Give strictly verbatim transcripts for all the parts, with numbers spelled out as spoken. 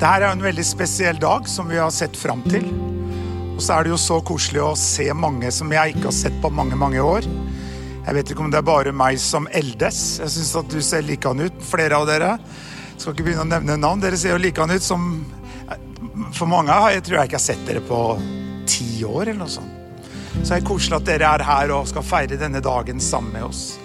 Det här är en väldigt speciell dag som vi har sett fram till. Och så är det ju så koselig att se många som jag inte har sett på många många år. Jag vet inte om det är bara mig som eldes. Jag syns att du ser likadan ut, flera av dere. Ska inte börja nämna namn. Dere ser ju likadan ut som för många har jag tror jag inte har sett dere på tio år eller något sånt. Så är det koselig att dere är här och ska fira denna dagen sammen med oss.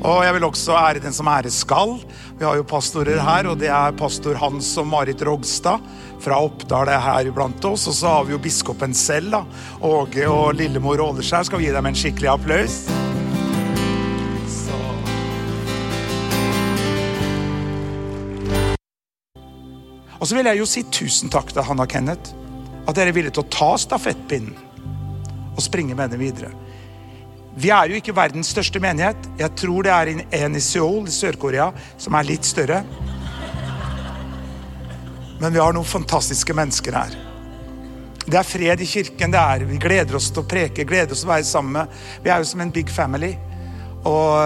Og jeg vil også ære den som æres skal. Vi har jo pastorer her, og det er pastor Hans og Marit Rokstad fra Oppdal her blant oss. Og så har vi jo biskopen selv, da. Åge og Lillemor Åleskjær. Skal vi gi dem en skikkelig applaus? Så. Og så vil jeg jo si tusen takk til Hanna og Kenneth, at dere ville til å ta stafettpinnen og springe med henne videre. Vi er jo ikke verdens største menighet. Jeg tror det er en I Seoul, I Sør-Korea, som er litt større. Men vi har noen fantastiske mennesker her. Det er fred I kirken, det er. Vi gleder oss til å preke, gleder oss til å være sammen med. Vi er jo som en big family. Og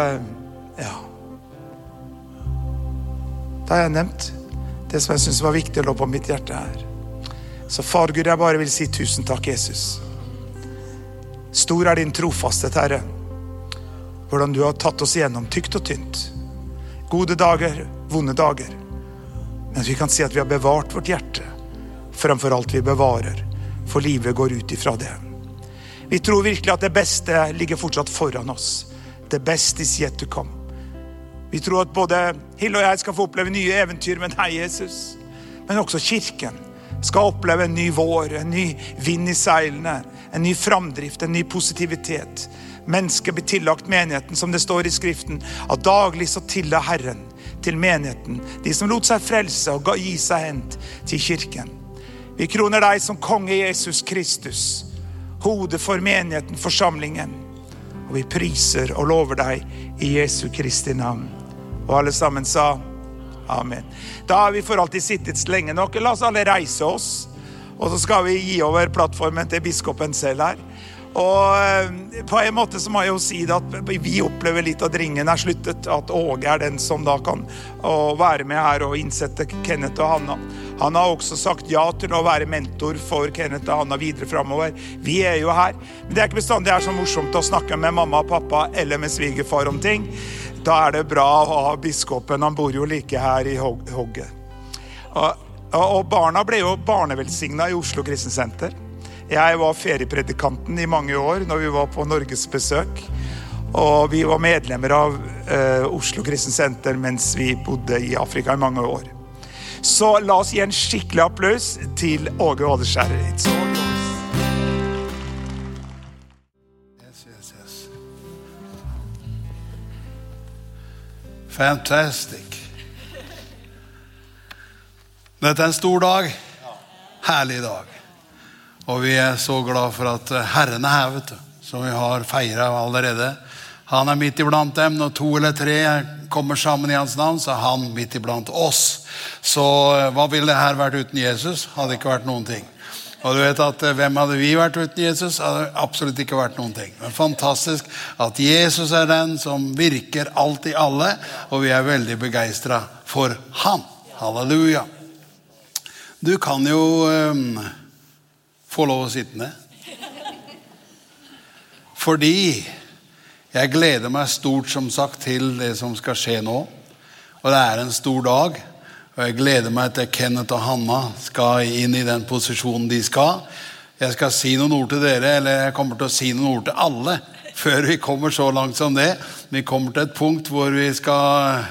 ja. Det har jeg nevnt. Det som jeg synes var viktig å lå på mitt hjerte her. Så far Gud, jeg bare vil si tusen takk, Jesus. Stor er din trofasthet, Herre. Hvordan du har tatt oss igjennom tykt og tynt. Gode dager, vonde dager. Men vi kan si at vi har bevart vårt hjerte. Fremfor alt vi bevarer. For livet går ut ifra det. Vi tror virkelig at det beste ligger fortsatt foran oss. The best is yet to come. Vi tror at både Hilde og jeg skal få oppleve nye eventyr med deg, Jesus. Men også kirken skal oppleve en ny vår, en ny vind I seilene. En ny framdrift, en ny positivitet. Mennesket blir tillagt menigheten, som det står I skriften, at daglig så tilla Herren til menigheten, de som lot seg frelse og gi seg hent til kirken. Vi kroner deg som konge Jesus Kristus, hodet for menigheten, forsamlingen. Og vi priser og lover deg I Jesu Kristi navn. Og alle sammen sa, amen. Da har vi for alltid sittet lenge nok, la oss alle reise oss. Og så skal vi gi over plattformen til biskopen selv her. Og på en måte så må jeg jo si at vi opplever litt at ringen er sluttet, at Åge er den som da kan være med her og innsette Kenneth og Hanna. Han har også sagt ja til å være mentor for Kenneth og Hanna videre fremover. Vi er jo her, men det er ikke bestandig det er så morsomt å snakke med mamma og pappa eller med svigerfar om ting. Da er det bra å ha biskopen, han bor jo like her I Hogget. Og Og barna ble jo barnevelsignet I Oslo Kristensenter. Jeg var feriepredikanten I mange år når vi var på Norges besøk. Og vi var medlemmer av eh, Oslo Kristensenter mens vi bodde I Afrika I mange år. Så la oss gi en skikkelig applaus til Åge Åleskjær. Yes, yes, yes. Fantastic. Det er en stor dag, herlig dag, og vi er så glad for at Herren er her, vet du, som vi har feiret allerede. Han er midt iblant dem, når to eller tre kommer sammen I hans navn, så er han midt iblant oss. Så hva ville det her vært uten Jesus? Hadde ikke vært noen ting. Og du vet at hvem hadde vi vært uten Jesus? Hadde absolutt ikke vært noen ting. Men fantastisk at Jesus er den som virker alt I alle, og vi er veldig begeistret for han. Halleluja! Du kan jo um, få lov å sitte ned. Fordi jeg gleder meg stort, som sagt, til det som skal skje nå. Og det er en stor dag. Og jeg gleder meg til Kenneth og Hanna skal inn I den posisjonen de skal. Jeg skal si noen ord til dere, eller jeg kommer til å si noen ord til alle, før vi kommer så langt som det. Vi kommer til et punkt hvor vi skal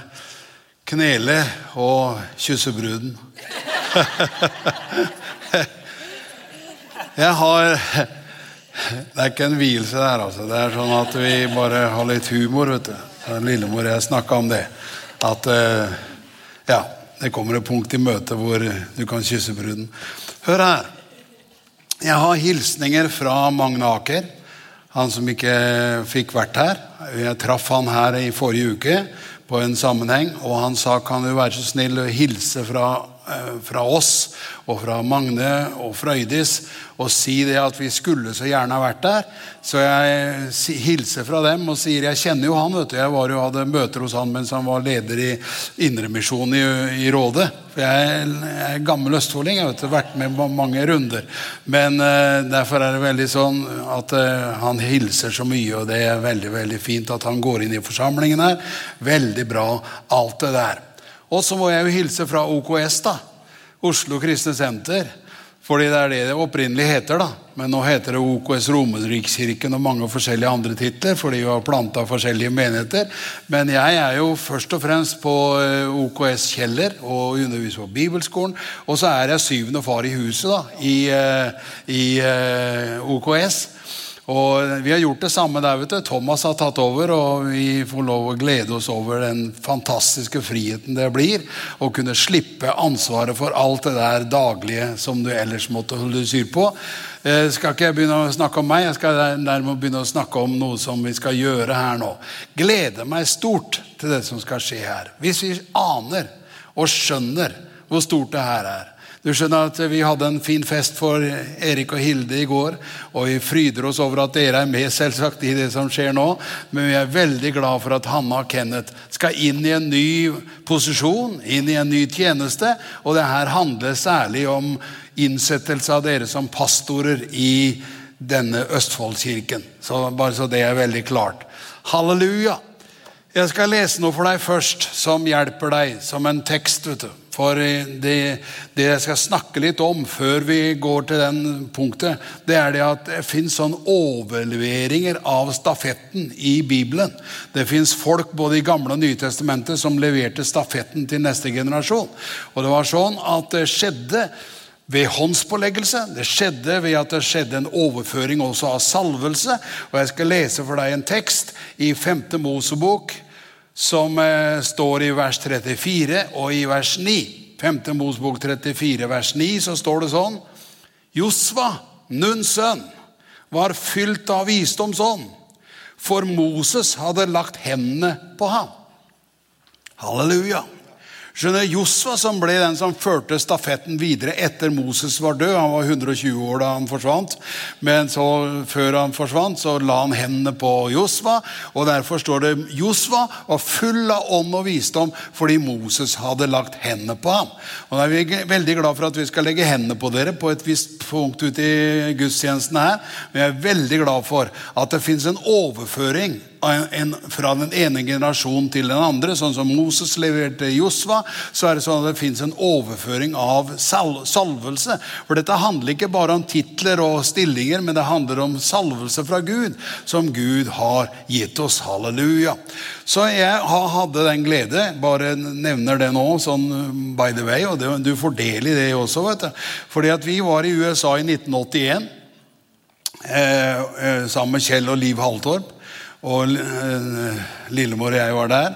knele og kysse bruden. Jeg har det er ikke en hvilelse der altså. Det er sånn at vi bare har litt humor, vet du. Lillemor, jeg snakket om det at ja, det kommer et punkt I møte hvor du kan kysse bruden. Hør her, jeg har hilsninger fra Magne, han som ikke fikk vært her. Jeg traff han her I forrige uke på en sammenheng, og han sa, kan du være så snill å hilse fra fra oss og fra Magne og fra Øydis og si det at vi skulle så gjerne ha vært der så jeg hilser fra dem og sier jeg kjenner jo han vet du jeg var jo hadde møter hos han mens han var leder i Indremisjonen i, i Råde for jeg, jeg er gammel østfolding jeg vet du, vært med mange runder men uh, derfor er det veldig sånn at uh, han hilser så mye og det er veldig, veldig fint at han går inn I forsamlingen her veldig bra alt det der Og så må jeg jo hilse fra O K S da, Oslo Kristensenter, fordi det er det det opprinnelig heter da, men nå heter det O K S Romerikskirken og mange forskjellige andre titler, fordi vi har plantet forskjellige menigheter, men jeg er jo først og fremst på O K S Kjeller og underviser på Bibelskolen, og så er jeg syvende far I huset da, i, i O K S. Og vi har gjort det samme der, vet du. Thomas har tatt over, og vi får lov å glede oss over den fantastiske friheten det blir, å kunne slippe ansvaret for alt det der daglige som du ellers måtte holde syr på. Eh, skal ikke jeg begynne å snakke om meg, jeg skal nærmere begynne å snakke om noe som vi skal gjøre her nå. Gleder meg stort til det som skal skje her. Hvis vi aner og skjønner hvor stort det her er, Du skjønner at vi hadde en fin fest for Erik og Hilde I går, og vi fryder oss over at dere er med selvsagt I det som skjer nå, men vi er veldig glad for at Hanna og Kenneth skal inn I en ny posisjon, inn I en ny tjeneste, og det her handler særlig om innsettelse av dere som pastorer I denne Østfoldkirken. Så bare så det er veldig klart. Halleluja! Jeg skal lese noe for deg først, som hjelper deg, som en tekst, vet du. For det, det jeg skal snakke litt om før vi går til den punktet, det er det at det finnes sånne overleveringer av stafetten I Bibelen. Det finnes folk både I gamle og nytestamentet som leverte stafetten til neste generasjon. Og det var sånn at det skjedde ved håndspåleggelse, det skjedde ved at det skjedde en overføring også av salvelse, og jeg skal lese for deg en tekst I femte Mosebok, som eh, står I vers trettifire og I vers ni. femte Mosebok trettifire, vers ni, så står det sånn. Josva, Nuns sønn, var fylt av visdomsånd, for Moses hadde lagt hendene på ham. Halleluja! Skjønner, Josva som ble den som førte stafetten videre etter Moses var død, han var hundre og tjue år da han forsvant, men så før han forsvant så la han hendene på Josva, og derfor står det Josva var full av ånd og visdom fordi Moses hadde lagt hendene på ham. Og da er vi veldig glad for at vi skal legge hendene på dere på et visst punkt ute I gudstjenesten her, men jeg er veldig glad for at det finnes en overføring En, en, fra den ene generasjonen til den andre, sånn som Moses leverte Josva, så er det sånn at det finnes en overføring av sal, salvelse. For dette handler ikke bare om titler og stillinger, men det handler om salvelse fra Gud, som Gud har gitt oss. Halleluja! Så jeg hadde den glede, bare nevner det nå, sånn by the way, og det, du får del I det også, vet du. Fordi at vi var I USA I nitten åttien, eh, sammen med Kjell og Liv Halthorp, og Lillemor og jeg var der.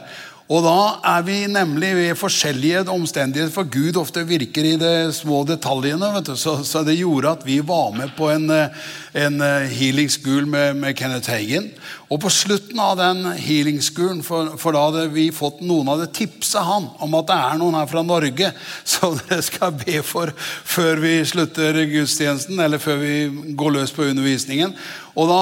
Og da er vi nemlig ved forskjellige omstendigheter, for Gud ofte virker I de små detaljene, vet du. Så, så det gjorde at vi var med på en, en healing school med, med Kenneth Hagen. Og på slutten av den healing schoolen, for, for da hadde vi fått noen av det tipset han om at det er noen her fra Norge som dere skal be for før vi slutter gudstjenesten, eller før vi går løs på undervisningen. Og da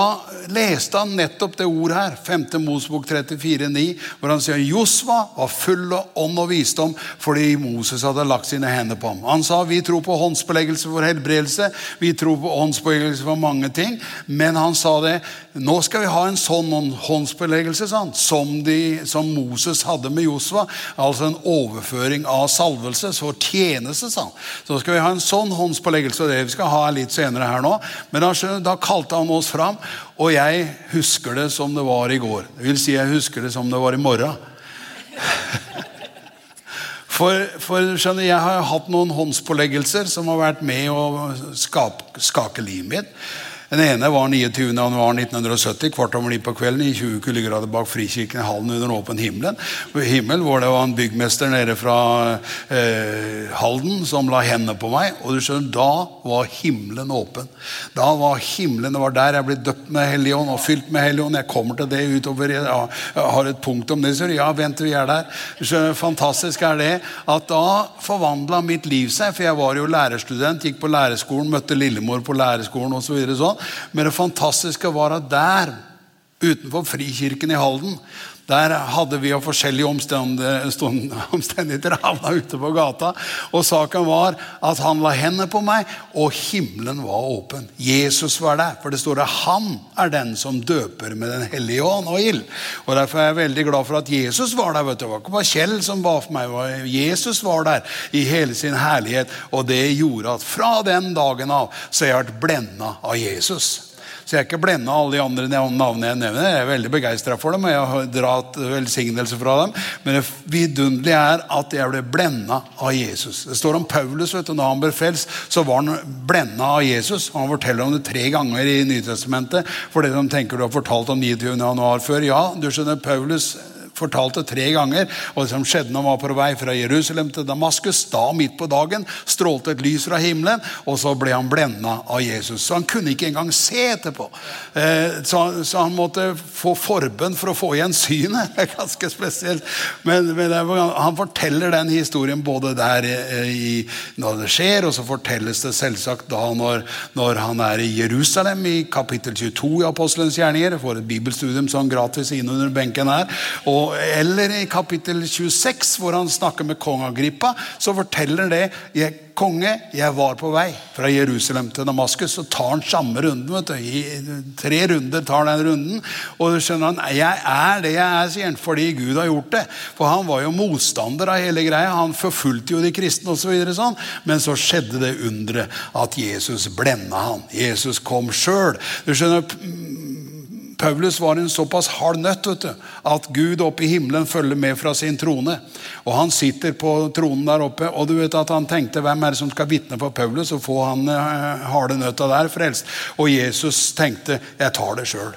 leste han nettopp det ord her, femte Mosebok trettifire ni, hvor han sier Josva var full av ånd og visdom fordi Moses hadde lagt sine hender på ham. Han sa, vi tror på håndspåleggelse for helbredelse, vi tror på håndspåleggelse for mange ting, men han sa det, nå skal vi ha en sånn noen håndsbeleggelse sånn, som, de, som Moses hadde med Josva altså en overføring av salvelse for tjeneste sånn. Så skal vi ha en sånn håndsbeleggelse og det vi skal ha litt senere her nå men da, da kalte han oss fram og jeg husker det som det var I går det vil si jeg husker det som det var I morgen For, for skjønner, jeg har hatt noen håndspåleggelser som har vært med å skap, skake livet mitt. Den ene var niogtyvende januar nittonhundrasjuttio, kvart om ni på kvällen I tjugo kilograder bak Frikirken I Halden under en åpen himmel. Himmel var det var en byggmästare nere från eh, Halden som la henne på mig och du skön då var himlen öppen. Då var himlen det var där jag blev döpt med helion och fyllt med helion. Jag kommer till det utöver ja, jag har ett punkt om det så ja vänta vi är där. Så fantastiskt är det att då förvandla mitt liv sig för jag var ju lärarstudent, gick på lärarskolan, mötte Lillemor på lärarskolan och så vidare så. Men det fantastiska var att där utanför Frikirken I Halden där hade vi av forskjellige omstendigheter havna ute på gata och saken var att han la henne på mig och himlen var öppen. Jesus var där för det står att han är den som döper med den helige ande och ild. Och därför är jag väldigt glad för att Jesus var där vet du vad. Det var Kjell som var för mig. Jesus var där I hela sin härlighet och det gjorde att från den dagen av så har jag varit bländad av Jesus. Så jeg kan blende alle de andre navnene jeg nevner. Jeg er veldig begeistret for dem, og jeg har dratt velsignelse fra dem. Men det vidunderlige er at jeg ble blendet av Jesus. Det står om Paulus, vet du, når han ble frelst, så var han blendet av Jesus. Han forteller om det tre ganger I Nytestamentet, for det de tenker du har fortalt om niogtyvende januar før. Ja, du skjønner, Paulus fortalte tre ganger, og det som skjedde når han var på vei fra Jerusalem til Damaskus, da midt på dagen, strålte et lys fra himmelen, og så ble han blendet av Jesus. Så han kunne ikke engang se etterpå. Så, så han måtte få forbønn for å få igjen synet. Det er ganske spesielt. Men, men han forteller den historien både der I, når det skjer, og så fortelles det selvsagt da når, når han er I Jerusalem, I kapittel tjueto I Apostlenes Gjerninger, får et bibelstudium sånn gratis inn under benken her, og eller I kapitel tjueseks hvor han snakker med kong Agrippa så forteller det jeg, konge, jeg var på vei fra Jerusalem til Damaskus så tar han samme runden vet du, I tre runder tar han den runden og skjønner han, jeg er det jeg er sier han, fordi Gud har gjort det for han var jo motstander av hele greia han forfulgte jo de kristne og så videre sånn. Men så skjedde det undre at Jesus blendet han Jesus kom selv du skjønner Paulus var en så pass hard nött vet du, att Gud uppe I himlen följde med från sin trone och han sitter på tronen där uppe och du vet att han tänkte vem är det som ska vittna för Paulus och få han eh, harde nötta där frälst och Jesus tänkte jag tar det själv.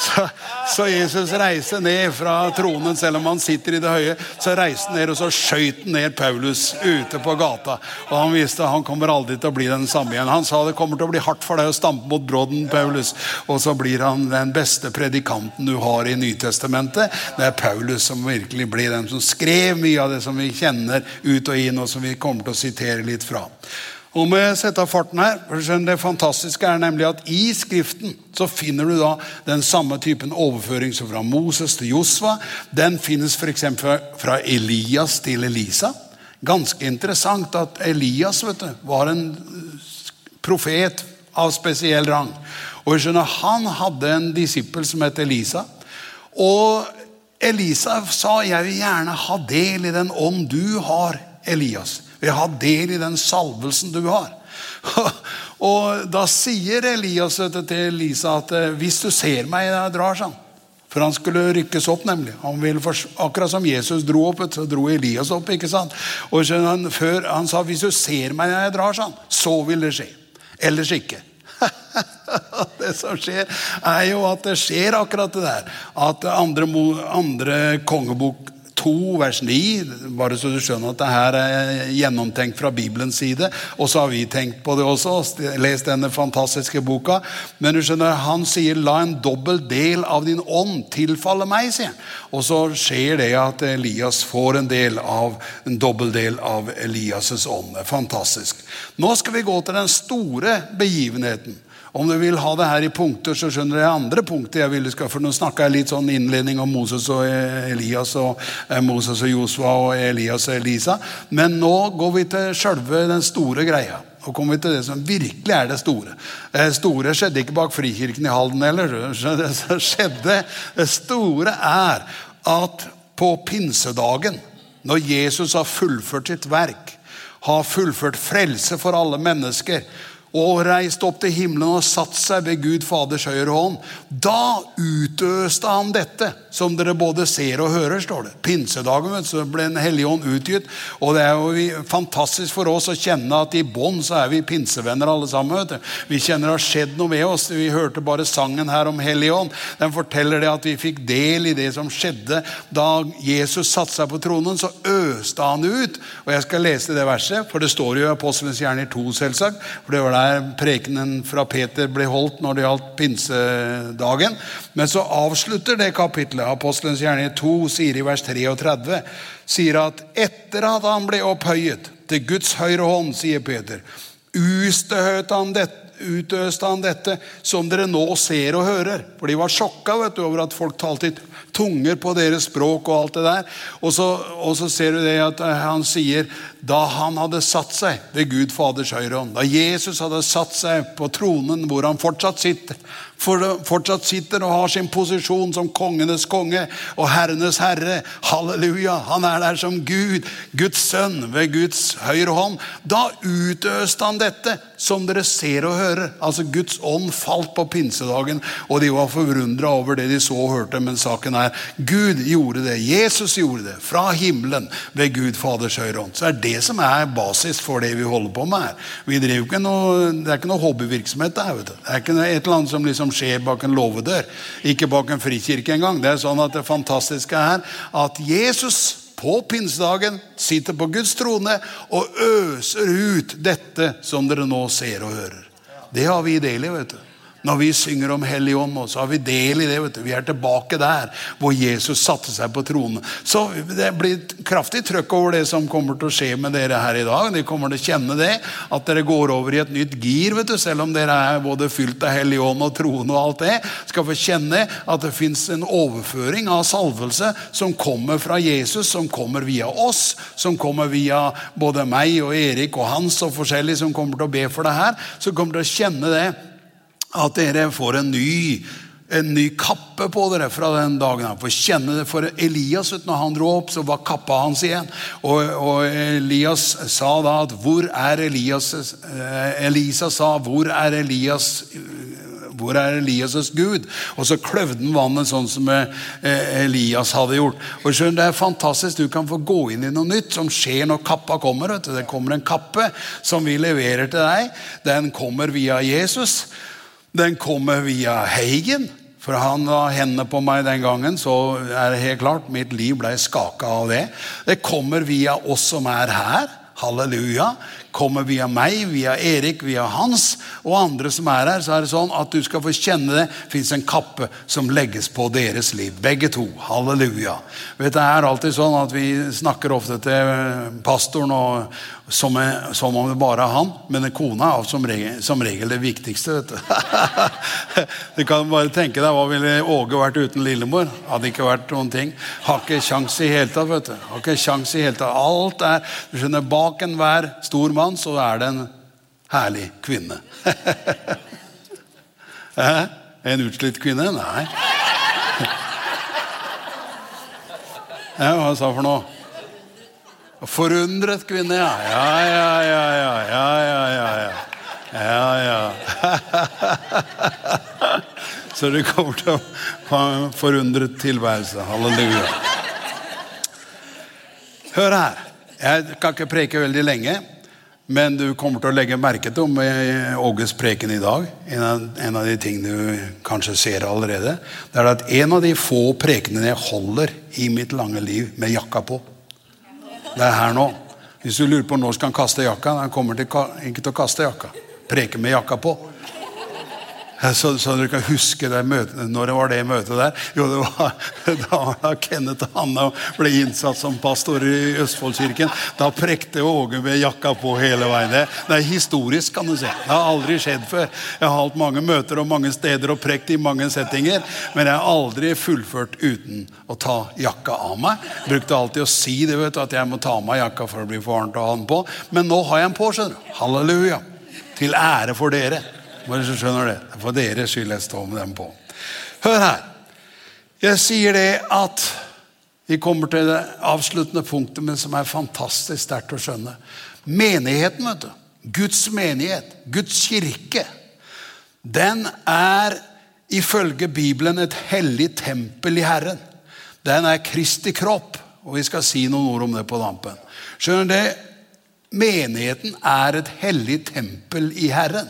Så, så Jesus reiste ned fra tronen, selv om han sitter I det høye, så reiste han ned, og så skjøyte han ned Paulus ute på gata. Og han visste, han kommer aldri til å bli den samme igjen. Han sa, det kommer til å bli hardt for deg å stampe mot brodden, Paulus. Og så blir han den beste predikanten du har I Nytestamentet. Det er Paulus som virkelig blir den som skrev mye av det som vi kjenner ut og inn, og som vi kommer til å sitere litt fra. Om jeg setter farten her, det fantastiske er nemlig at I skriften så finner du da den samme typen overføring som fra Moses til Josva. Den finnes for eksempel fra Elias til Elisa. Ganske interessant at Elias vet du, var en profet av spesiell rang. Og jeg skjønner, han hadde en disippel som heter Elisa. Og Elisa sa, jeg vil gjerne ha del I den ånd du har, Elias. Vi har del I den salvelsen du har. Og da sier Elias til Elisa at hvis du ser meg, da drar han. For han skulle rykkes opp nemlig. Han ville, akkurat som Jesus dro opp, så dro Elias opp, ikke sant? Og han, før, han sa, hvis du ser meg, da drar han, så vil det skje. Ellers ikke. Det som skjer er jo at det skjer akkurat det der. At andre, andre kongebok to vers ni, bare så du skjønner at det her er gjennomtenkt fra Bibelens side, og så har vi tenkt på det også, les denne fantastiske boka, men du skjønner, han sier, la en dobbel del av din ånd tilfalle meg, sier. Og så skjer det at Elias får en del av, en dobbel del av Elias' ånd. Fantastisk. Nå skal vi gå til den store begivenheten. Om du vil ha det her I punkter, så skjønner jeg andre punkter jeg vil skal, for nå snakker jeg litt sånn innledning om Moses og Elias, og Moses og Josua og Elias og Elisa. Men nå går vi til selve den store greia, og kommer vi til det som virkelig er det store. Det store skjedde ikke bak Frikirken I Halden heller, det som skjedde. Det store er at på pinsedagen, når Jesus har fullført sitt verk, har fullført frelse for alle mennesker, och reste upp till himlen och satt sig vid Gud faders högra hand. Då utøste han detta som dere både ser och hör står det. Pinsedagen så blev en helig ånd utgitt och det är ju fantastiskt för oss att känna att I bond så är vi pinsevänner allesammans. Vi känner att skett något med oss. Vi hörte bara sangen här om helig ånd. Den fortäller det att vi fick del I det som skedde då Jesus satt sig på tronen så öste han ut och jag ska läsa det verset för det står ju I Apostlenes Gjerninger to selvsagt för det var där prekenen från Peter blev hållt när det gjaldt pinsedagen. Men så avslutar det kapitlet Apostlenes Gjerninger to sier I vers trettiotre sier at etter at han ble opphøyet til Guds høyre hånd, sier Peter utøste han dette utøste han dette som dere nå ser og hører, for de var sjokka vet du, over at folk talte I tunger på deres språk og alt det der og så, og så ser du det at han sier da han hadde satt sig ved Gud faders høyre hånd da Jesus hadde satt sig på tronen hvor han fortsatt sitter for, fortsatt sitter og har sin posisjon som kongenes konge og herrenes herre, halleluja han er der som Gud, Guds sønn ved Guds høyre hånd da utøste han dette som dere ser og hører, altså Guds ånd falt på pinsedagen og de var forundret over det de så og hørte men saken er, Gud gjorde det Jesus gjorde det, fra himmelen ved Gud faders høyre hånd, så er det som er basis for det vi holder på med her vi driver ikke noe, det er ikke noe hobbyvirksomhet der, vet du, det er ikke noe, et eller annet som liksom skjer bak en låvedør ikke bak en frikirke engang, det er sånn at det fantastiske er at Jesus på pinsedagen sitter på Guds trone och öser ut detta som dere nå ser och hører. Det har vi del I, vet du. När vi synger om helig ånd så har vi del I det, vet du. Vi är tillbaka där hvor Jesus satte sig på tronen. Så det blir kraftigt tryck över det som kommer att ske med dere här idag. Ni kommer att känna det att det går över I ett nytt gir, vet du, selv om dere är både fyllt av helig ånd och tronen och allt det. Ska få känna att det finns en överföring av salvelse som kommer från Jesus, som kommer via oss, som kommer via både mig och Erik och Hans och forskjellig som kommer att be för det här, så kommer att känna det at dere får en ny en ny kappe på dere fra den dagen han får kjenne det for Elias når han dro opp så var kappa hans igjen og, og Elias sa da at hvor er Elias Elisa sa hvor er Elias hvor er Elias' Gud og så kløvde den vannet sånn som Elias hadde gjort og skjønner det er fantastisk du kan få gå inn I noe nytt som skjer når kappa kommer vet du. Det kommer en kappe som vi leverer til deg den kommer via Jesus Den kommer via Heigen, för han var henne på mig den gången så är det helt klart mitt liv blev skakat av det. Det kommer via oss som är här. Halleluja. Kommer via mig, via Erik, via Hans och andra som är här så är det sån att du ska få känna det finns en kappe som läggs på deras liv. Begge to. Halleluja. Vet du, det är alltid sån att vi snackar ofta till pastorn och som er, som om det bara han men en kona av som regel, som regel det viktigaste vet du. Du kan bara tänka dig vad ville Åge varit utan Lillemor? Hade inte varit någonting. Har inte chans I helt av vet du. Har inte chans I helt av allt är du skönner bak en vär stor man så är er det en härlig kvinna. Eh? En utslitt kvinna? Nej. Ja, vad sa för nå? Forundret kvinne, ja. Ja, ja, ja, ja, ja, ja, ja, ja. Ja, ja. Så det kommer til å ha en forundret tilværelse. Halleluja. Hør her. Jeg kan ikke preke veldig lenge, men du kommer til å legge merke til om Åges preken I dag. En av, en av de ting du kanskje ser allerede, det er at en av de få prekene jeg holder I mitt lange liv med jakka på, det er her nå. Hvis du lurer på når skal han kaste jakka, han kommer til, ikke til å kaste jakka. Preke med jakka på. Så, så du kan huske det møtet, når det var det møtet der. Jo, det var da Kenneth og Hanna ble innsatt som pastor I Østfoldkirken. Da prekte Åge med jakka på hele veien. Det er historisk, kan du se. Det har aldri skjedd før. Jeg har hatt mange møter og mange steder og prekt I mange settinger, men jeg har aldri fullført uten å ta jakka av meg. Jeg brukte alltid å si det, vet du, at jeg må ta av meg jakka for å bli for varmt å ha den på. Men nå har jeg den på, skjønner du. Halleluja. Til ære for dere. Men så skjønner det. For dere skylder jeg stå med dem på. Hør her. Jeg sier det at vi kommer til det avsluttende punktet, men som er fantastisk sterkt å skjønne. Menigheten, vet du. Guds menighet, Guds kirke, den er ifølge Bibelen et hellig tempel i Herren. Den er Kristi kropp, og vi skal si noen ord om det på dampen. Skjønner det? Menigheten er et hellig tempel i Herren.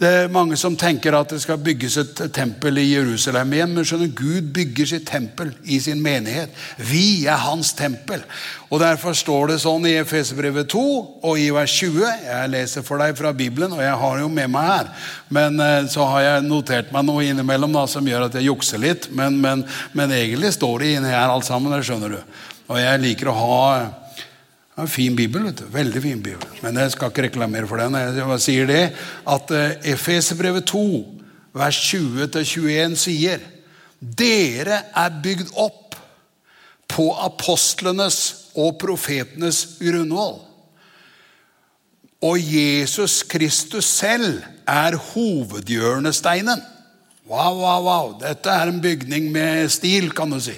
Det er mange som tenker at det skal bygges et tempel i Jerusalem igjen, men skjønner, Gud bygger sitt tempel i sin menighet. Vi er hans tempel. Og derfor står det sånn i Efesbrevet to, og i vers tjue, jeg leser for deg fra Bibelen, og jeg har jo med meg her, men så har jeg notert meg noe innimellom da, som gjør at jeg jukser litt, men, men, men egentlig står det inne her alt sammen, det skjønner du. Og jeg liker å ha... en fin bibel, vet du. Veldig fin bibel. Men jeg skal ikke reklamere for den. Jeg bare sier det, at Efesbrevet to, vers tjue til tjueen sier, dere er bygd opp på apostlenes og profetenes grunnvoll. Og Jesus Kristus selv er hovedhjørnesteinen. Wow, wow, wow. Dette er en bygning med stil, kan du si.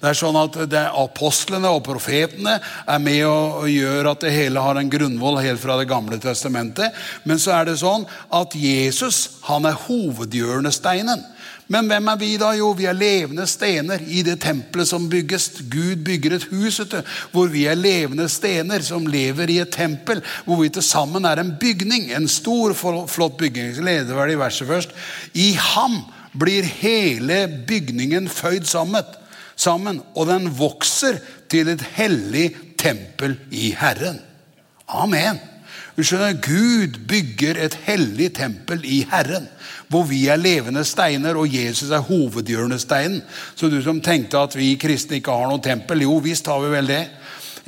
Det er sånn at det er apostlene og profetene er med og gjør at det hele har en grunnvoll helt fra det gamle testamentet. Men så er det sånn at Jesus, han er hovedhjørnesteinen. Men hvem er vi da? Jo, vi er levende stener i det tempelet som bygges. Gud bygger et hus, hvor vi er levende stener som lever i et tempel, hvor vi til sammen er en bygning, en stor, flott bygning. Jeg leder vel i verset først. I ham blir hele bygningen føyd sammen, sammen, og den vokser til et hellig tempel i Herren. Amen. Vi skjønner, Gud bygger et hellig tempel i Herren, hvor vi er levende steiner, og Jesus er hovedhjørnesteinen. Så du som tenkte at vi kristne ikke har noe tempel, jo, visst har vi vel det.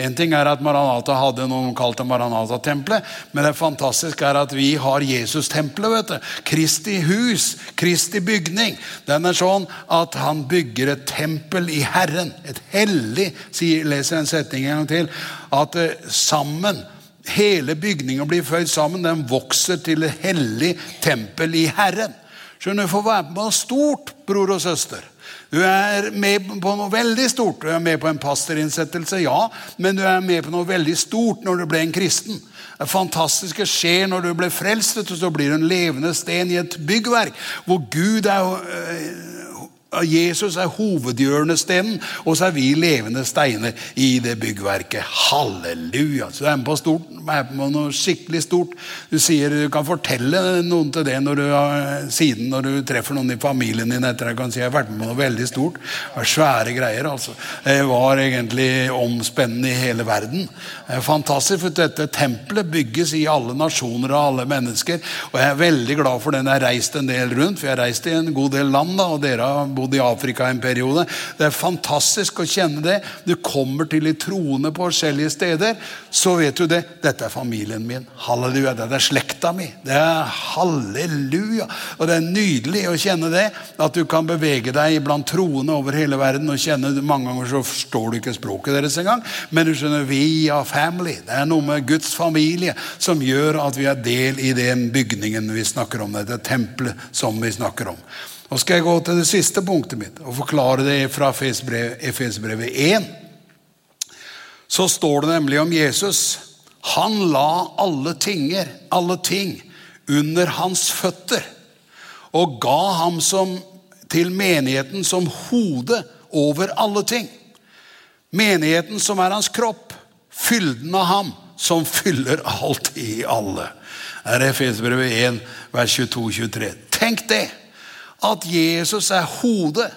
En ting er at Maranatha hadde noen kalte Maranatha-tempelet, men det fantastiske er at vi har Jesus-tempelet, vet du. Kristi hus, Kristi bygning. Den er sånn at han bygger et tempel i Herren, et hellig, sier, leser en setning en gang til, at sammen, hele bygningen blir føyd sammen, den vokser til et hellig tempel i Herren. Skjønner, du får være med oss stort, bror og søster. Du er med på noe veldig stort. Du er med på en pastorinsettelse, ja, men du er med på noe veldig stort når du ble en kristen. Det fantastiske skjer når du ble frelst, og så blir du en levende sten i et byggverk, hvor Gud er... Jesus er hovedhjørnestenen, og så er vi levende steiner i det byggverket. Halleluja! Så du er med på stort, du er med på noe skikkelig stort. Du sier, du kan fortelle noen til det når du, siden når du treffer noen i familien din etter. Jeg kan si, jeg har vært med på noe veldig stort. Det var svære greier, altså. Det var egentlig omspennende i hele verden. Det er fantastisk, for dette tempelet bygges i alle nasjoner og alle mennesker, og jeg er veldig glad for den jeg har reist en del rundt, for jeg har reist i en god del land, da, og dere har bodde i Afrika en periode. Det er fantastisk å kjenne det. Du kommer til i troende på forskjellige steder, så vet du det. Dette er familien min. Halleluja. Dette er slekta mi. Det er halleluja. Og det er nydelig å kjenne det, at du kan bevege deg blant troende over hele verden og kjenne det. Mange ganger så forstår du ikke språket deres en gang, men du skjønner, vi er family. Det er noe med Guds familie som gjør at vi er del i den bygningen vi snakker om, dette tempelet som vi snakker om. Nå skal jeg gå til det siste punktet mitt og forklare det fra Efesbrevet en. Så står det nemlig om Jesus. Han la alle tinger, alle ting under hans føtter og ga ham som, til menigheten som hode over alle ting. Menigheten som er hans kropp, fylden av ham som fyller alt i alle. Her er Efesbrevet en, vers tjueto til tjuetre. Tenk det! At Jesus er hodet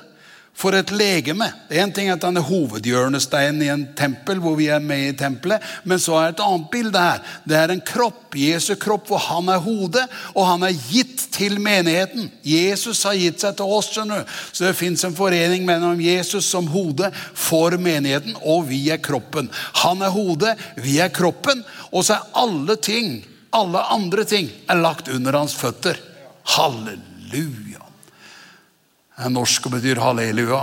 for et legeme. Det er en ting at han er hovedhjørnesteinen i en tempel, hvor vi er med i tempelet, men så er et annet bilde her. Det er en kropp, Jesu kropp, hvor han er hodet, og han er gitt til menigheten. Jesus har gitt seg til oss, skjønner du. Så det finnes en forening mellom Jesus som hodet for menigheten, og vi er kroppen. Han er hodet, vi er kroppen, og så er alle ting, alle andre ting, er lagt under hans føtter. Halleluja! Norsk betyr halleluja.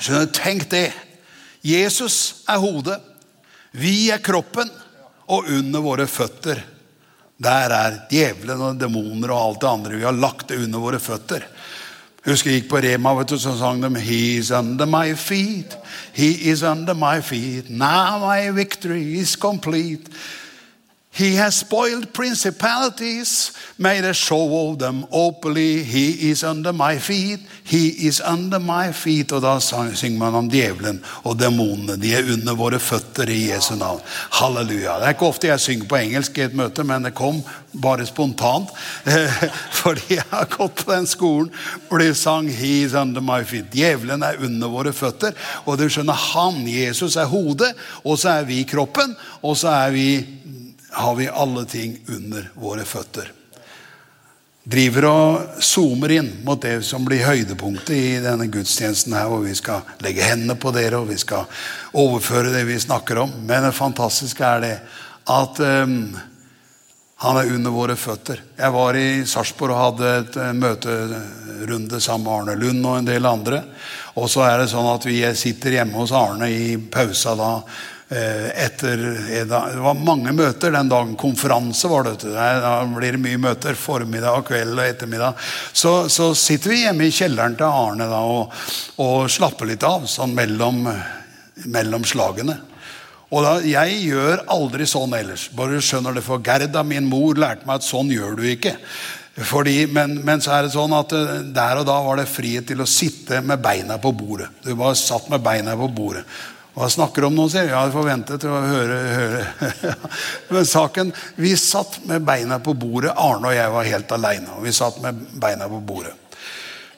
Skjønner, tenk det. Jesus er hodet, vi er kroppen, og under våre føtter, der er djevelen og dæmoner og alt det andre. Vi har lagt det under våre føtter. Husker jeg gikk på Rema, vet du, så sang de, He is under my feet, he is under my feet, now my victory is complete. He has spoiled principalities, made a show of them openly. He is under my feet. He is under my feet. Og da synger man om djevelen og dæmonene. De er under våre føtter i Jesu navn. Halleluja. Det er ikke ofte jeg synger på engelsk i et møte, men det kom bare spontant. Fordi jeg har gått på den skolen hvor de sang He is under my feet. Djevelen er under våre føtter. Og du skjønner, han, Jesus, er hodet, og så er vi kroppen, og så er vi... har vi alle ting under våre fötter. Driver og zoomer inn mot det som blir høydepunktet i denne gudstjenesten her, hvor vi skal legge hendene på dere, og vi skal overføre det vi snakker om. Men det fantastiske er det, at um, han er under våre fötter. Jeg var i Sarpsborg og hadde et møterunde sammen med Arne Lund og en del andre, og så er det sånn at vi sitter hjemme hos Arne i pausa da, etter, det var mange møter den dagen, konferanse var det, da blir det mye møter formiddag, kveld og ettermiddag, så, så sitter vi hjemme i kjelleren til Arne da, og, og slapper litt av sånn mellom, mellom slagene. Og da, jeg gjør aldri sånn ellers, bare skjønner det, for Gerda, min mor, lærte meg at sånn gjør du ikke. Fordi, men, men så er det sånn at der og da var det frihet til å sitte med beina på bordet. Du bare satt med beina på bordet. Hva snakker om noe, sier jeg. Jeg hadde forventet å høre, høre. Men saken, vi satt med beina på bordet. Arne og jeg var helt alene, og vi satt med beina på bordet.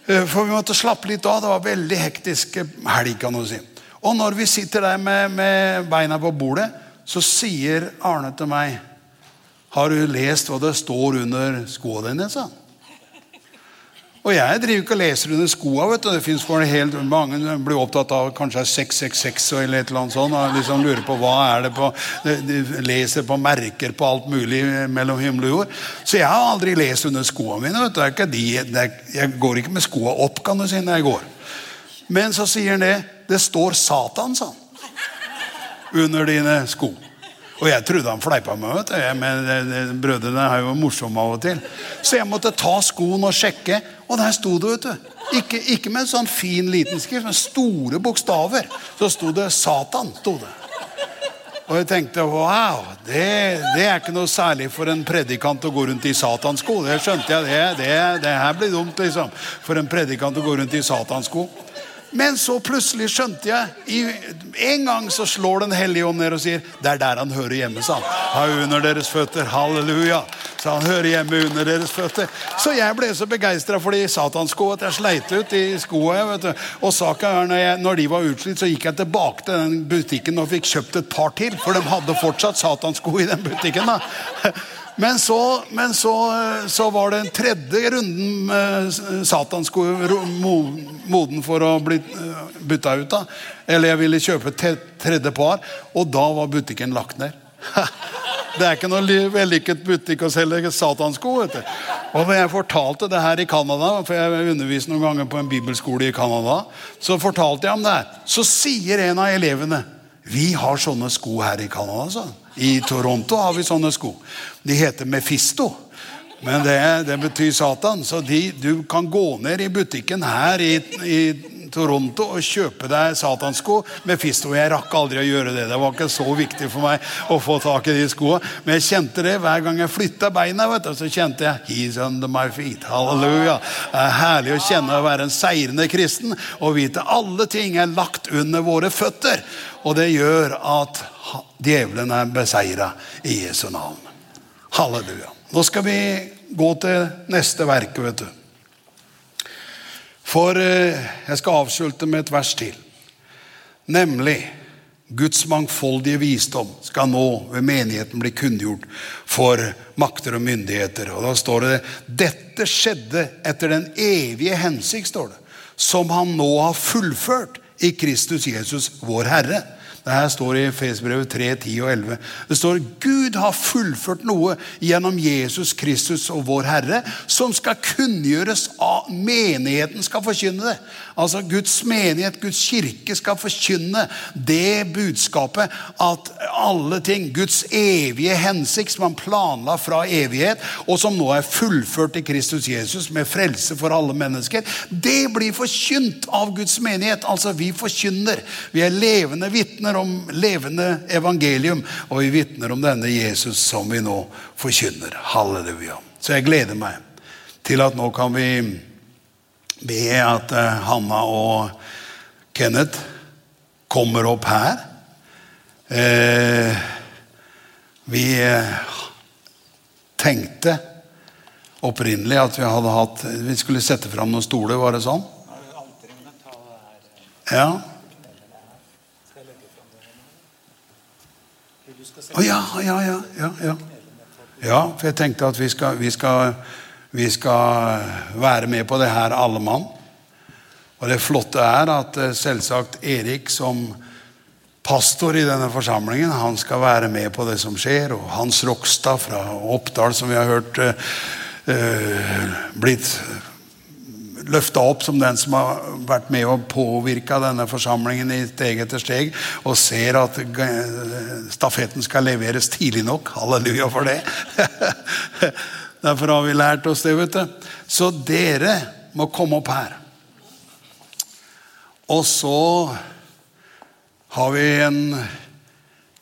For vi måtte slappe litt av, det var veldig hektisk helg, kan du si. Og når vi sitter der med, med beina på bordet, så sier Arne til meg, har du lest hva det står under skoene dine, sa han. Og jeg driver ikke og leser under skoa, vet du. Det finnes for helt mange som blir opptatt av kanskje seks seks seks eller et eller annet sånt, og liksom lurer på hva er det på, de leser på merker på alt mulig mellom himmel og jord. Så jeg har aldri lest under skoene mine, vet du. Det er ikke de, det er, jeg går ikke med skoa opp, kan du si, når jeg går. Men så sier han det, det står Satan, sa han, under dine sko. Og jeg trodde han fleipa meg, vet du. Men brødrene er jo morsomme av og til. Så jeg måtte ta skoen og sjekke, og der stod det, vet du. Ikke, ikke med en sånn fin liten skrift, men store bokstaver. Så stod det Satan, stod det. Og jeg tenkte, wow, det, det er ikke noe særlig for en predikant å gå rundt i satansko. Det skjønte jeg, det, det, det her blir dumt, liksom. For en predikant å gå rundt i satansko. Men så plutselig skjønte jeg, en gang så slår den hellige ånd ned og sier, det er der han hører hjemme, sa han. Ha under deres føtter, halleluja. Så han hører hjemme under deres føtter. Så jeg ble så begeistret for de satansko at jeg sleit ut i skoene, vet du. Og saken er, når de var utslitt, så gikk jeg tilbake til den butikken og fikk kjøpt et par til, for de hadde fortsatt satansko i den butikken da. Men så, men så, så var det en tredje runden med satansko moden for å bli bytta ut da. Eller jeg ville kjøpe tredje par, og da var butikken lagt ned. Det er ikke noe vellykket butikk å selge satansko, vet du. Og når jeg fortalte det her i Kanada, for jeg underviste noen ganger på en bibelskole i Kanada, så fortalte jeg om det her. Så sier en av elevene, vi har sånne sko her i Kanada, sånn. I Toronto har vi sånne sko. De heter Mephisto. Men det, det betyr Satan. Så de, du kan gå ned i butikken her i, i Toronto og kjøpe deg satansko. Mephisto, jeg rakk aldri å gjøre det. Det var ikke så viktig for meg å få tak i de skoene. Men jeg kjente det hver gang jeg flyttet beina, vet du, så kjente jeg, he's under my feet, halleluja. Det er herlig å kjenne å være en seirende kristen, og vite alle ting er lagt under våre føtter. Og det gjør at djevelen er beseiret i Jesu navn. Halleluja. Nå skal vi gå til neste verk, vet du. For jeg skal avslutte med et vers til. Nemlig, Guds mangfoldige visdom skal nå ved menigheten bli kunngjort for makter og myndigheter. Og da står det, dette skjedde etter den evige hensikt, står det, som han nå har fullført i Kristus Jesus, vår Herre. Det her står i Efesbrevet tre, ti og elleve. Det står, Gud har fullført noe gjennom Jesus Kristus og vår Herre, som skal kunngjøres av menigheten skal forkynne det. Altså Guds menighet, Guds kirke skal forkynne det budskapet at alle ting, Guds evige hensikt som han planla fra evighet, og som nå er fullført i Kristus Jesus med frelse for alle mennesker, det blir forkynt av Guds menighet. Altså vi forkynner, vi er levende vittne vittner om levende evangelium, og vi vittner om denne Jesus som vi nå forkynner. Halleluja. Så jeg gleder meg til at nå kan vi be at Hanna og Kenneth kommer opp her. Eh, vi tenkte opprinnelig at vi hadde hatt, vi skulle sette fram noen stole, var det sånn? Ja. Oh, ja, ja, ja, ja, ja. Ja, for jeg tenkte at vi skal, vi skal, vi skal være med på det her alle mann. Og det flotte er at selvsagt Erik som pastor i denne forsamlingen, han skal være med på det som skjer, og Hans Rokstad fra Oppdal, som vi har hørt uh, blitt løftet opp som den som har vært med og påvirket denne forsamlingen i steg etter steg, og ser at stafetten skal leveres tidlig nok. Halleluja for det. Derfor har vi lært oss det, vet du. Så dere må komme opp her. Og så har vi en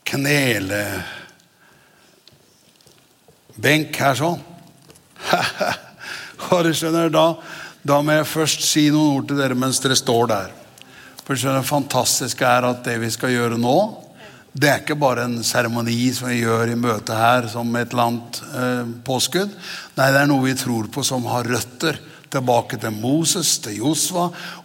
knelebenk her sånn. Og du skjønner, da, da må jeg først si noen ord til dere mens dere står der. For du skjønner, det fantastiske er at det vi skal gjøre nå, det er ikke bare en seremoni som vi gjør i møtet her som et eller annet eh, påskudd. Nei, det er noe vi tror på som har røtter tilbake til Moses, til Josva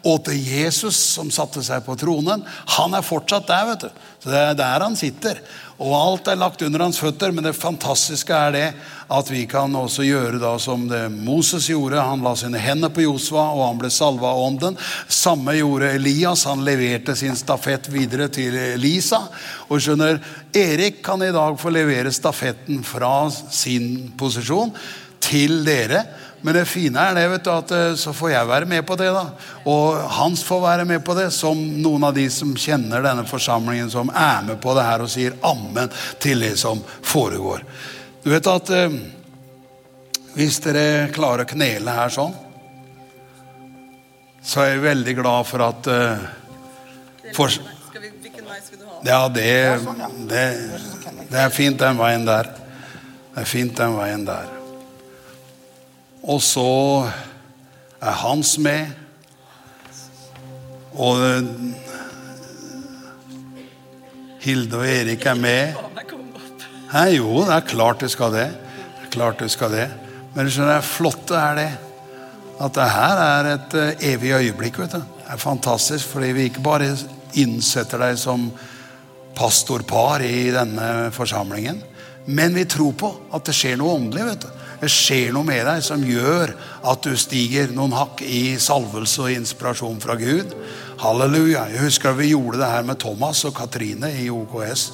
og til Jesus som satte seg på tronen. Han er fortsatt der, vet du. Så det er der han sitter. Og alt er lagt under hans føtter, men det fantastiske er det at vi kan også gjøre da som det Moses gjorde. Han la sine hender på Josva, og han ble salvet av ånden. Samme gjorde Elias, han leverte sin stafett videre til Elisa. Og skjønner, Erik kan i dag få levere stafetten fra sin posisjon til dere. Men det fine er det, vet du, at så får jeg være med på det da. Og Hans får være med på det, som noen av de som kjenner denne forsamlingen, som er med på det her og sier amen til det som foregår. Du vet at eh, hvis dere klarer å knele her sånn, så er jeg veldig glad for at eh, for... Ja, det, det, det er fint den veien der. Det er fint den veien der. Og så er Hans med. Og Hilde og Erik er med. Nei, jo, det er klart det skal det. Det er klart det skal det. Men det er flotte er det. At det her er et evig øyeblikk, vet du. Det er fantastisk, fordi vi ikke bare innsetter deg som pastorpar i denne forsamlingen, men vi tror på at det skjer noe åndelig, vet du. Det skjer noe med deg som gjør at du stiger noen hakk i salvelse og inspirasjon fra Gud. Halleluja. Jeg husker vi gjorde det her med Thomas og Katrine i O K S.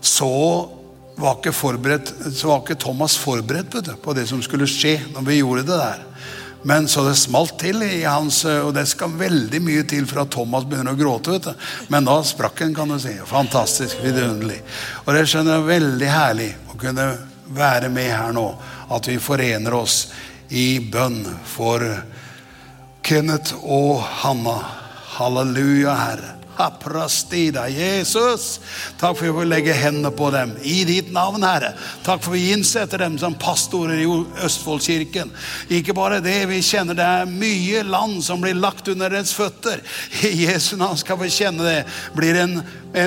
Så var ikke, forberedt, så var ikke Thomas forberedt på det, på det som skulle skje når vi gjorde det der. Men så det smalt til i hans, og det skal veldig mye til for at Thomas begynner å gråte, vet du. Men da sprakk han, kan du si. Fantastisk, vidunderlig. Og det skjønner jeg veldig herlig å kunne være med her nå, at vi forener oss i bønn for Kenneth og Hanna. Halleluja, Herre. Haprastida, Jesus. Takk for at vi legger hendene på dem i ditt navn, Herre. Takk for at vi innsetter dem som pastorer i Østfoldkirken. Ikke bare det, vi kjenner det er mye land som blir lagt under deres føtter. I Jesu navn skal vi kjenne det. Blir en,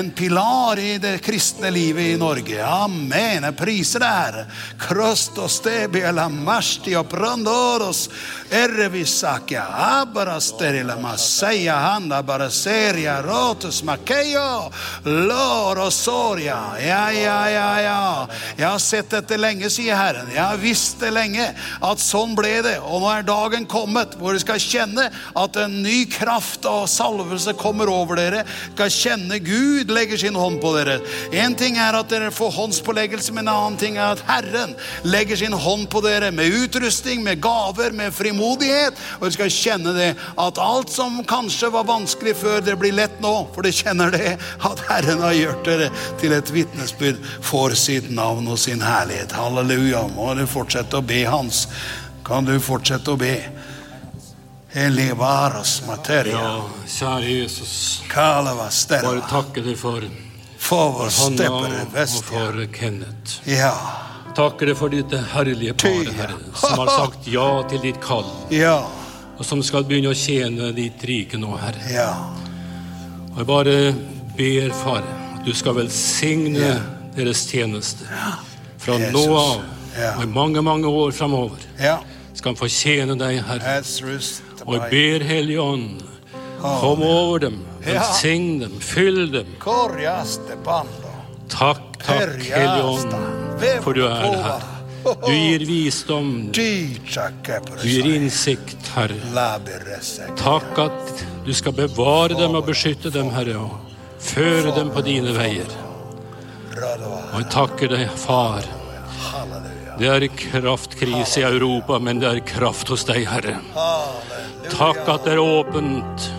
en pilar i det kristne livet i Norge. Amen. Jeg priser deg, Herre. Krøst og stebi, eller mersti og prøndor oss. Ervisakia, abarasterila, maseia, handa, baraseria, råd. Lotus Makeio Loro Soria. Ja, ja, ja, ja. Jeg har sett dette lenge, sier Herren. Jeg har visst det lenge at sånn ble det. Og nå er dagen kommet hvor du skal kjenne at en ny kraft og salvelse kommer over dere. Skal kjenne Gud legger sin hånd på dere. En ting er at dere får håndspåleggelse, men en annen ting er at Herren legger sin hånd på dere med utrustning, med gaver, med frimodighet. Og du skal kjenne det at alt som kanskje var vanskelig før, det blir lett nå. For det kjenner det at Herren har gjort dere til et vittnesbyrd for sitt navn og sin herlighet. Halleluja. Må du fortsette å be, Hans. Kan du fortsette å be? Elevaras materia. Ja, kjære Jesus. Kalavas. Bare takke deg for for Hanna og for Kenneth. Ja. Takker deg for ditt herlige par, Herre, som har sagt ja til ditt kall. Ja. Og som skal begynne å tjene ditt rike nå, Herre. Ja. Og jeg bare ber, Far, at du skal velsigne ja. Deres tjeneste. Ja. Fra Jesus. Nå av, ja. Og i mange, mange år fremover, ja. Skal han få tjene deg, Herre. Og jeg ber, Hellige Ånd, kom over dem, velsign dem, fyll dem. Takk, takk, Hellige Ånd, for du er her. Du gir visdom, du gir innsikt, Herre. Takk at du skal bevare dem og beskytte dem, Herre, og føre dem på dine veier. Og jeg takker deg, Far. Det er kraftkris i Europa, men det er kraft hos deg, Herre. Takk at det er åpent.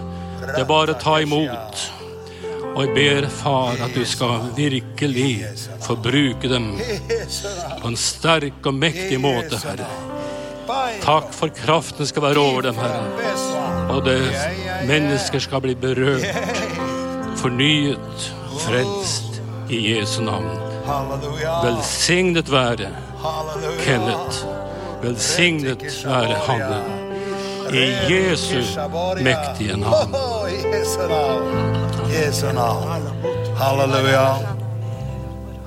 Det er bare ta imot. Og jeg ber, Far, at du skal virkelig få bruke dem på en sterk og mektig måte, Herre. Takk for kraften skal være over dem, Herre. Og det mennesker skal bli berørt, fornyet, frelst i Jesu navn. Velsignet være Kenneth. Velsignet være Hanna. I Jesu mektige navn. Jesu namn. Halleluja.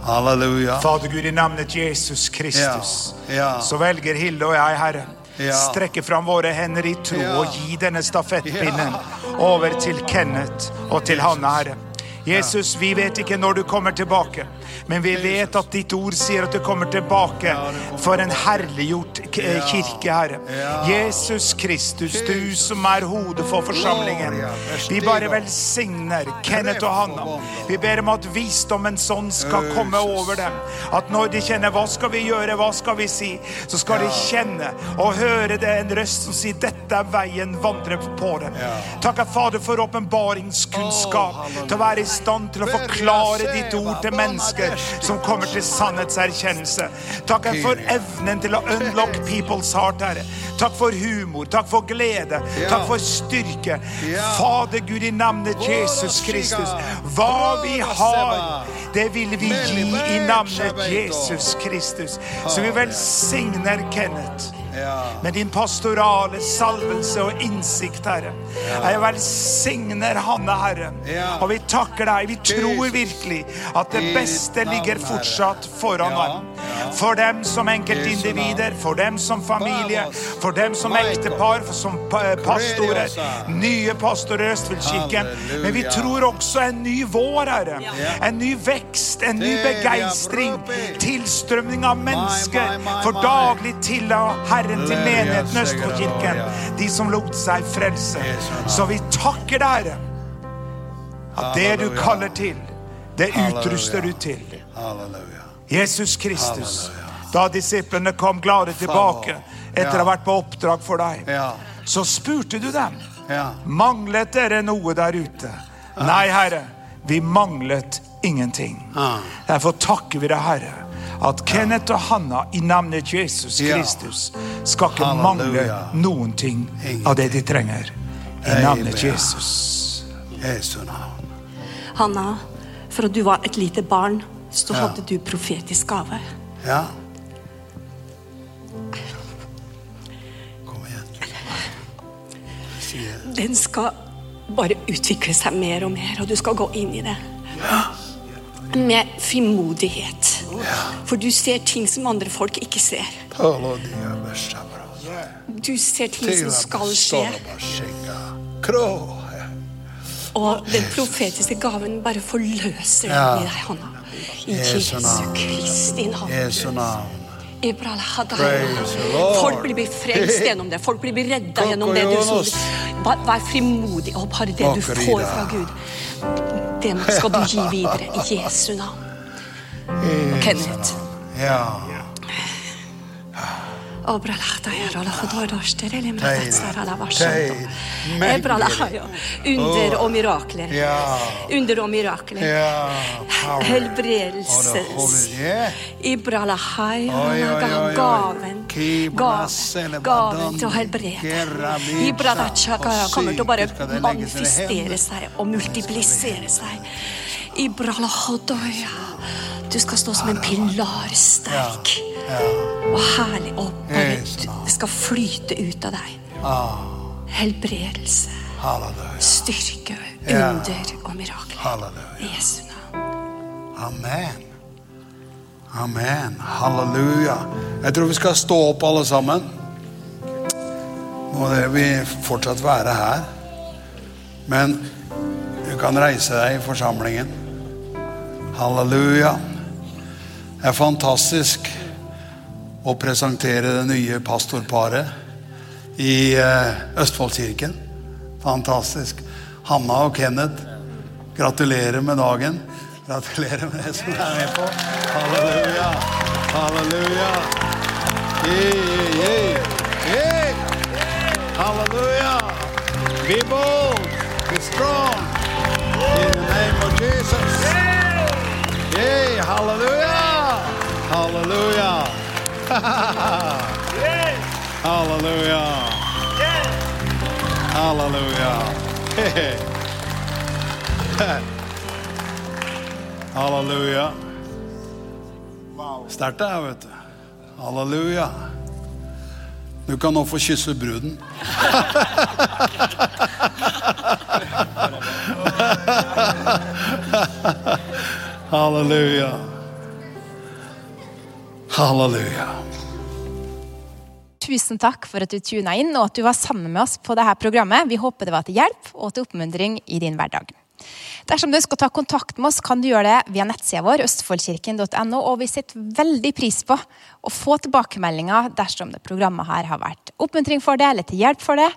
Halleluja. Fader Gud, i namnet Jesus Kristus, ja, ja. Så väljer Hilde och jag, Herre. Ja. Sträcker fram våra händer i tro ja. Och ge denna stafettpinnen ja. Över till Kenneth och till Hanna, Herre. Jesus, vi vet ikke når du kommer tilbake, men vi vet at ditt ord sier at du kommer tilbake for en herliggjort kirke, Herre. Jesus Kristus, du som er hodet for forsamlingen. Vi bare velsigner Kenneth og Hanna. Vi ber om at visdommen sånn skal komme over dem. At når de kjenner, hva skal vi gjøre, hva skal vi si? Så skal de kjenne og høre det en røst som sier, dette er veien, vandre på dem. Takk, Fader, for åpenbaringskunnskap, til å være i stand til å forklare ditt ord til mennesker som kommer til sannhetserkjennelse. Takk for evnen til å unlock people's heart, Herre. Takk for humor, takk for glede, takk for styrke. Fader Gud, i namnet Jesus Kristus, hva vi har, det vil vi gi i namnet Jesus Kristus. Så vi velsigner Kenneth med din pastorale salvelse og innsikt, Herre. Jeg velsigner Hanna, Herre, og vi takker deg. Vi tror virkelig at det beste ligger fortsatt foran deg, for dem som enkeltindivider, for dem som familie, for dem som ektepar, for som pastorer, nye pastorer Østfoldkirken. Men vi tror også en ny vår, Herre, en ny vekst, en ny begeistring, tilstrømning av mennesker for daglig til å Herre til menigheten Østfoldkirken, de som lot seg frelse. Så vi takker deg, at det du kaller til, det utruster du til. Jesus Kristus, da disiplene kom glade tilbake etter å ha vært på oppdrag for deg, så spurte du dem, manglet dere noe der ute? Nei, Herre, vi manglet ingenting. Derfor takker vi deg, Herre, at Kenneth og Hanna i namnet Jesus Kristus skal ikke mangle noen ting av det de trenger i namnet Jesus. Hanna, fra du var et lite barn, så hadde du profetisk gave. Ja. Kom igjen. Den skal bare utvikle seg mer og mer, og du skal gå inn i det. Ja. Med frimodighet. For du ser ting som andre folk ikke ser. Du ser ting som skal skje. Og den profetiske gaven bare forløser den i deg, Hanna. I Jesu Kristi navn. Jesu navn. Folk blir befrelst gjennom det. Folk blir beredda gjennom det du sier. Vær frimodig og bare det du får fra Gud. Det skal du gi videre i Jesu navn. Og Kenneth. Ja. Obra lahta yara la hodorster eller metatsara la varshento. Ebra lahayo under og mirakler. Under og mirakler. Helbredelse. Ibra lahayo gaven. Gaven til å helbrede. Ibra lahayo kommer til å bare manifestere seg og multiplisere seg. I bralahodoja. Du ska stå som en pilar stark. Och härlig uppåt. Det ska flyta ut av dig. Helbredelse. Halleluja. Styrke, under och mirakel. Halleluja. Jesu namn. Amen. Amen. Halleluja. Jag tror vi ska stå upp alla sammen. Må det vi fortsatt være her. Men du kan reise deg I forsamlingen. Halleluja. Det er fantastisk å presentere det nye pastorparet I Østfoldkirken. Fantastisk. Hanna og Kenneth, gratulerer med dagen. Gratulerer med det som er med på. Halleluja. Halleluja. Yeah, yeah, yeah. Hallelujah. Be bold. Be strong. In the name of Jesus. Yay. Hallelujah. Hallelujah. Hallelujah. Hallelujah. Hallelujah. Start der, vet du. Hallelujah. Du kan nå få kysse bruden. Halleluja. Halleluja. Tusen takk for at du tunet inn og at du var sammen med oss på det her programmet. Vi håper det var til hjelp og til oppmuntring I din hverdag. Dersom du ønsker å ta kontakt med oss, kan du gjøre det via nettsiden vår, østfoldkirken punktum no, og vi setter veldig pris på å få tilbakemeldinger dersom det programmet her har vært oppmuntring for det, eller til hjelp for det,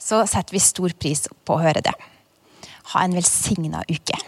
så setter vi stor pris på å høre det. Ha en velsignet uke.